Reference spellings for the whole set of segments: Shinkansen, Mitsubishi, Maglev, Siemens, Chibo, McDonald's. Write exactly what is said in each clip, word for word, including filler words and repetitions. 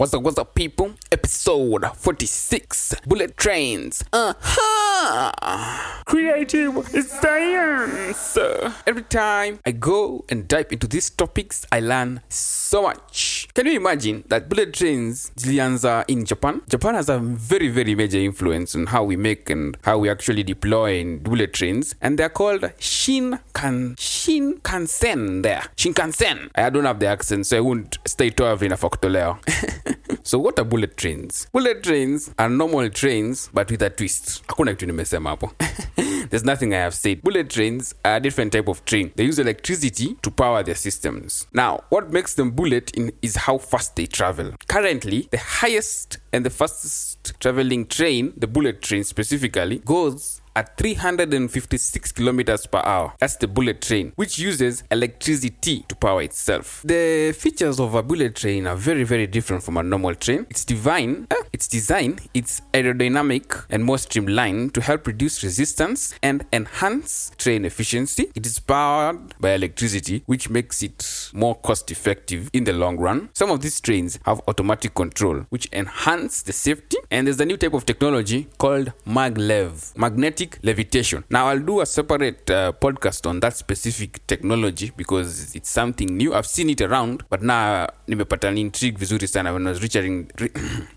What's up, what's up, people? Episode forty-six, Bullet Trains. Uh-huh! Creative science! Every time I go and dive into these topics, I learn so much. Can you imagine that bullet trains zilianza in Japan? Japan has a very, very major influence on how we make and how we actually deploy in bullet trains. And they're called Shinkan... Shinkansen there. Shinkansen. I don't have the accent, so I won't stay twelve in a foctoleo. So what are bullet trains? Bullet trains are normal trains, but with a twist. Hakuna kitu nimesema hapo. There's nothing I have said. Bullet trains are a different type of train. They use electricity to power their systems. Now, what makes them bullet in is how fast they travel. Currently, the highest and the fastest traveling train, the bullet train specifically, goes at three hundred fifty-six kilometers per hour. That's the bullet train, which uses electricity to power itself. The features of a bullet train are very, very different from a normal train. It's divine, uh, its design, it's aerodynamic and more streamlined to help reduce resistance and enhance train efficiency. It is powered by electricity, which makes it more cost-effective in the long run. Some of these trains have automatic control, which enhance the safety. And there's a new type of technology called Maglev, magnetic levitation. Now, I'll do a separate uh, podcast on that specific technology because it's something new. I've seen it around, but now nimepata intrigue vizuri sana when I was researching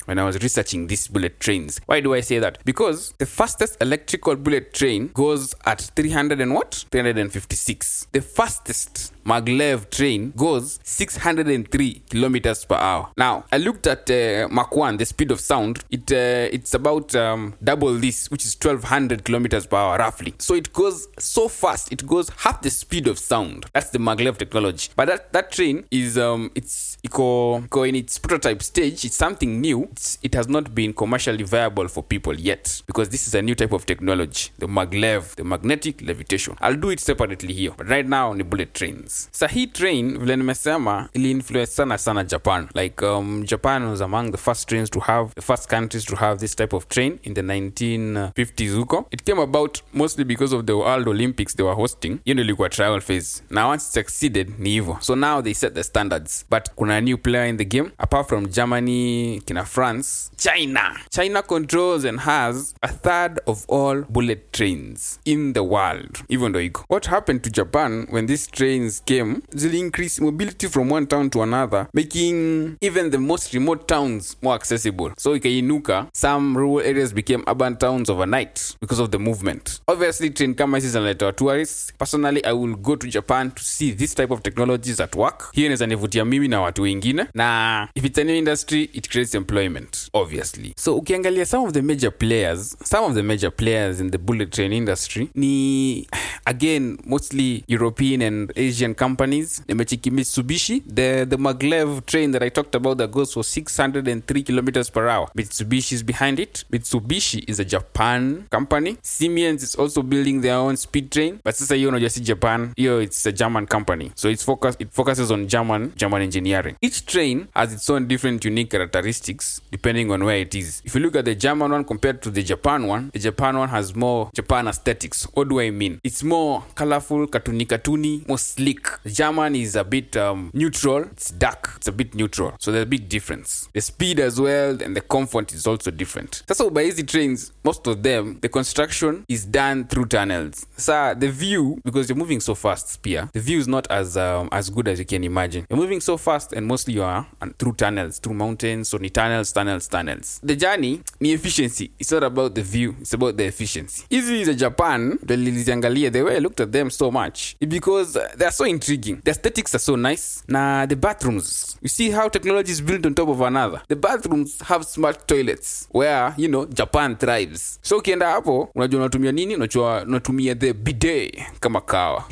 when I was researching these bullet trains. Why do I say that? Because the fastest electrical bullet train goes at three hundred and what? three hundred fifty-six. The fastest maglev train goes six hundred three kilometers per hour. Now, I looked at uh, Mach one, the speed of sound. It uh, it's about um, double this, which is twelve hundred kilometers per hour roughly. So it goes so fast, it goes half the speed of sound. That's the maglev technology. But that, that train is um it's eco, eco in its prototype stage. It's something new. It's, it has not been commercially viable for people yet because this is a new type of technology, the maglev, the magnetic levitation. I'll do it separately here, but right now on the bullet trains. Sa hii train vile nimesema ili influence sana sana Japan. Like um, Japan was among the first trains to have the first countries to have this type of train in the nineteen fifties huko. It came about mostly because of the World Olympics they were hosting. You know, ilikuwa trial phase. Now once it succeeded ni hivyo. So now they set the standards. But kuna a new player in the game apart from Germany, kina France, China. China controls and has a third of all bullet trains in the world. Even though iko. What happened to Japan when these trains came, they'll increase mobility from one town to another, making even the most remote towns more accessible. So ikainuka, some rural areas became urban towns overnight because of the movement. Obviously, train cameras is a to tourists. Personally, I will go to Japan to see this type of technologies at work. Here is an evutia mimi na watu wengine. Nah, if it's a new industry, it creates employment, obviously. So ukiangalia some of the major players, some of the major players in the bullet train industry, ni again, mostly European and Asian companies. Mitsubishi, the, the maglev train that I talked about that goes for six hundred three kilometers per hour. Mitsubishi is behind it. Mitsubishi is a Japan company. Siemens is also building their own speed train. But since you know just Japan, you know, it's a German company. So it's focus, it focuses on German German engineering. Each train has its own different unique characteristics depending on where it is. If you look at the German one compared to the Japan one, the Japan one has more Japan aesthetics. What do I mean? It's more colorful, cartoony, cartoony, more sleek. German is a bit um, neutral. It's dark. It's a bit neutral. So there's a big difference. The speed as well and the comfort is also different. Sasa Ubaizi trains, most of them, the construction is done through tunnels. So the view, because you're moving so fast, Pia, the view is not as um, as good as you can imagine. You're moving so fast and mostly you are and through tunnels, through mountains, so ni tunnels, tunnels, tunnels. The journey, ni efficiency. It's not about the view. It's about the efficiency. Easy is a Japan, the Liliziangalia, the way I looked at them so much, because they are so intriguing. The aesthetics are so nice. Now, the bathrooms. You see how technology is built on top of another. The bathrooms have smart toilets where, you know, Japan thrives. So, ukienda hapo, unajua unatumia nini? Unajua unatumia the bidet kama kawa.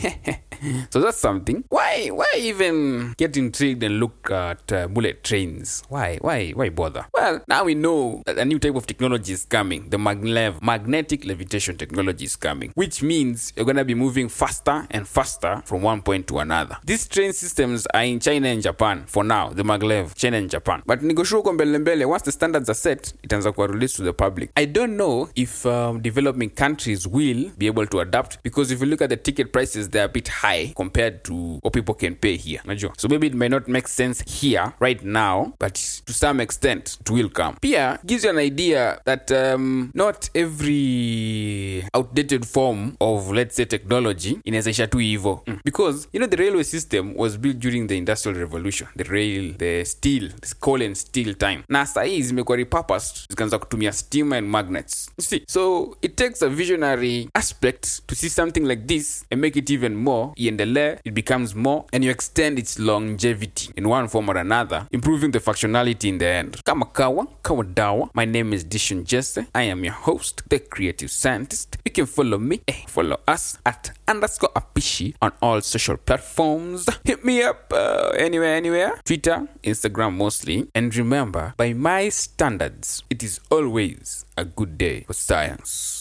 So that's something. Why? Why even get intrigued and look at uh, bullet trains? Why? Why? Why bother? Well, Now we know that a new type of technology is coming. The Maglev, magnetic levitation technology is coming, which means you're going to be moving faster and faster from one point to another. These train systems are in China and Japan for now, the Maglev, China and Japan. But nigoshuo kombelembele, once the standards are set, it ends up released to the public. I don't know if um, developing countries will be able to adapt, because if you look at the ticket prices, they're a bit high compared to what people can pay here. So maybe it may not make sense here right now, but to some extent, it will come. Pia gives you an idea that um, not every outdated form of, let's say, technology inawezesha tu hivyo. Mm. Because, you know, the railway system was built during the Industrial Revolution. The rail, the steel, the coal and steel time. Na saa hii zimekuwa repurposed, zikaanza kutumia steam and magnets. You see, so it takes a visionary aspect to see something like this and make it even more, iendelee, it becomes more, and you extend its longevity in one form or another, improving the functionality in the end. Kama kawa, kawa dawa, my name is Dishon Jesse. I am your host, the creative scientist. You can follow me, eh, follow us at underscore apishi on all social platforms. Hit me up uh, anywhere, anywhere. Twitter, Instagram mostly. And remember, by my standards, it is always a good day for science.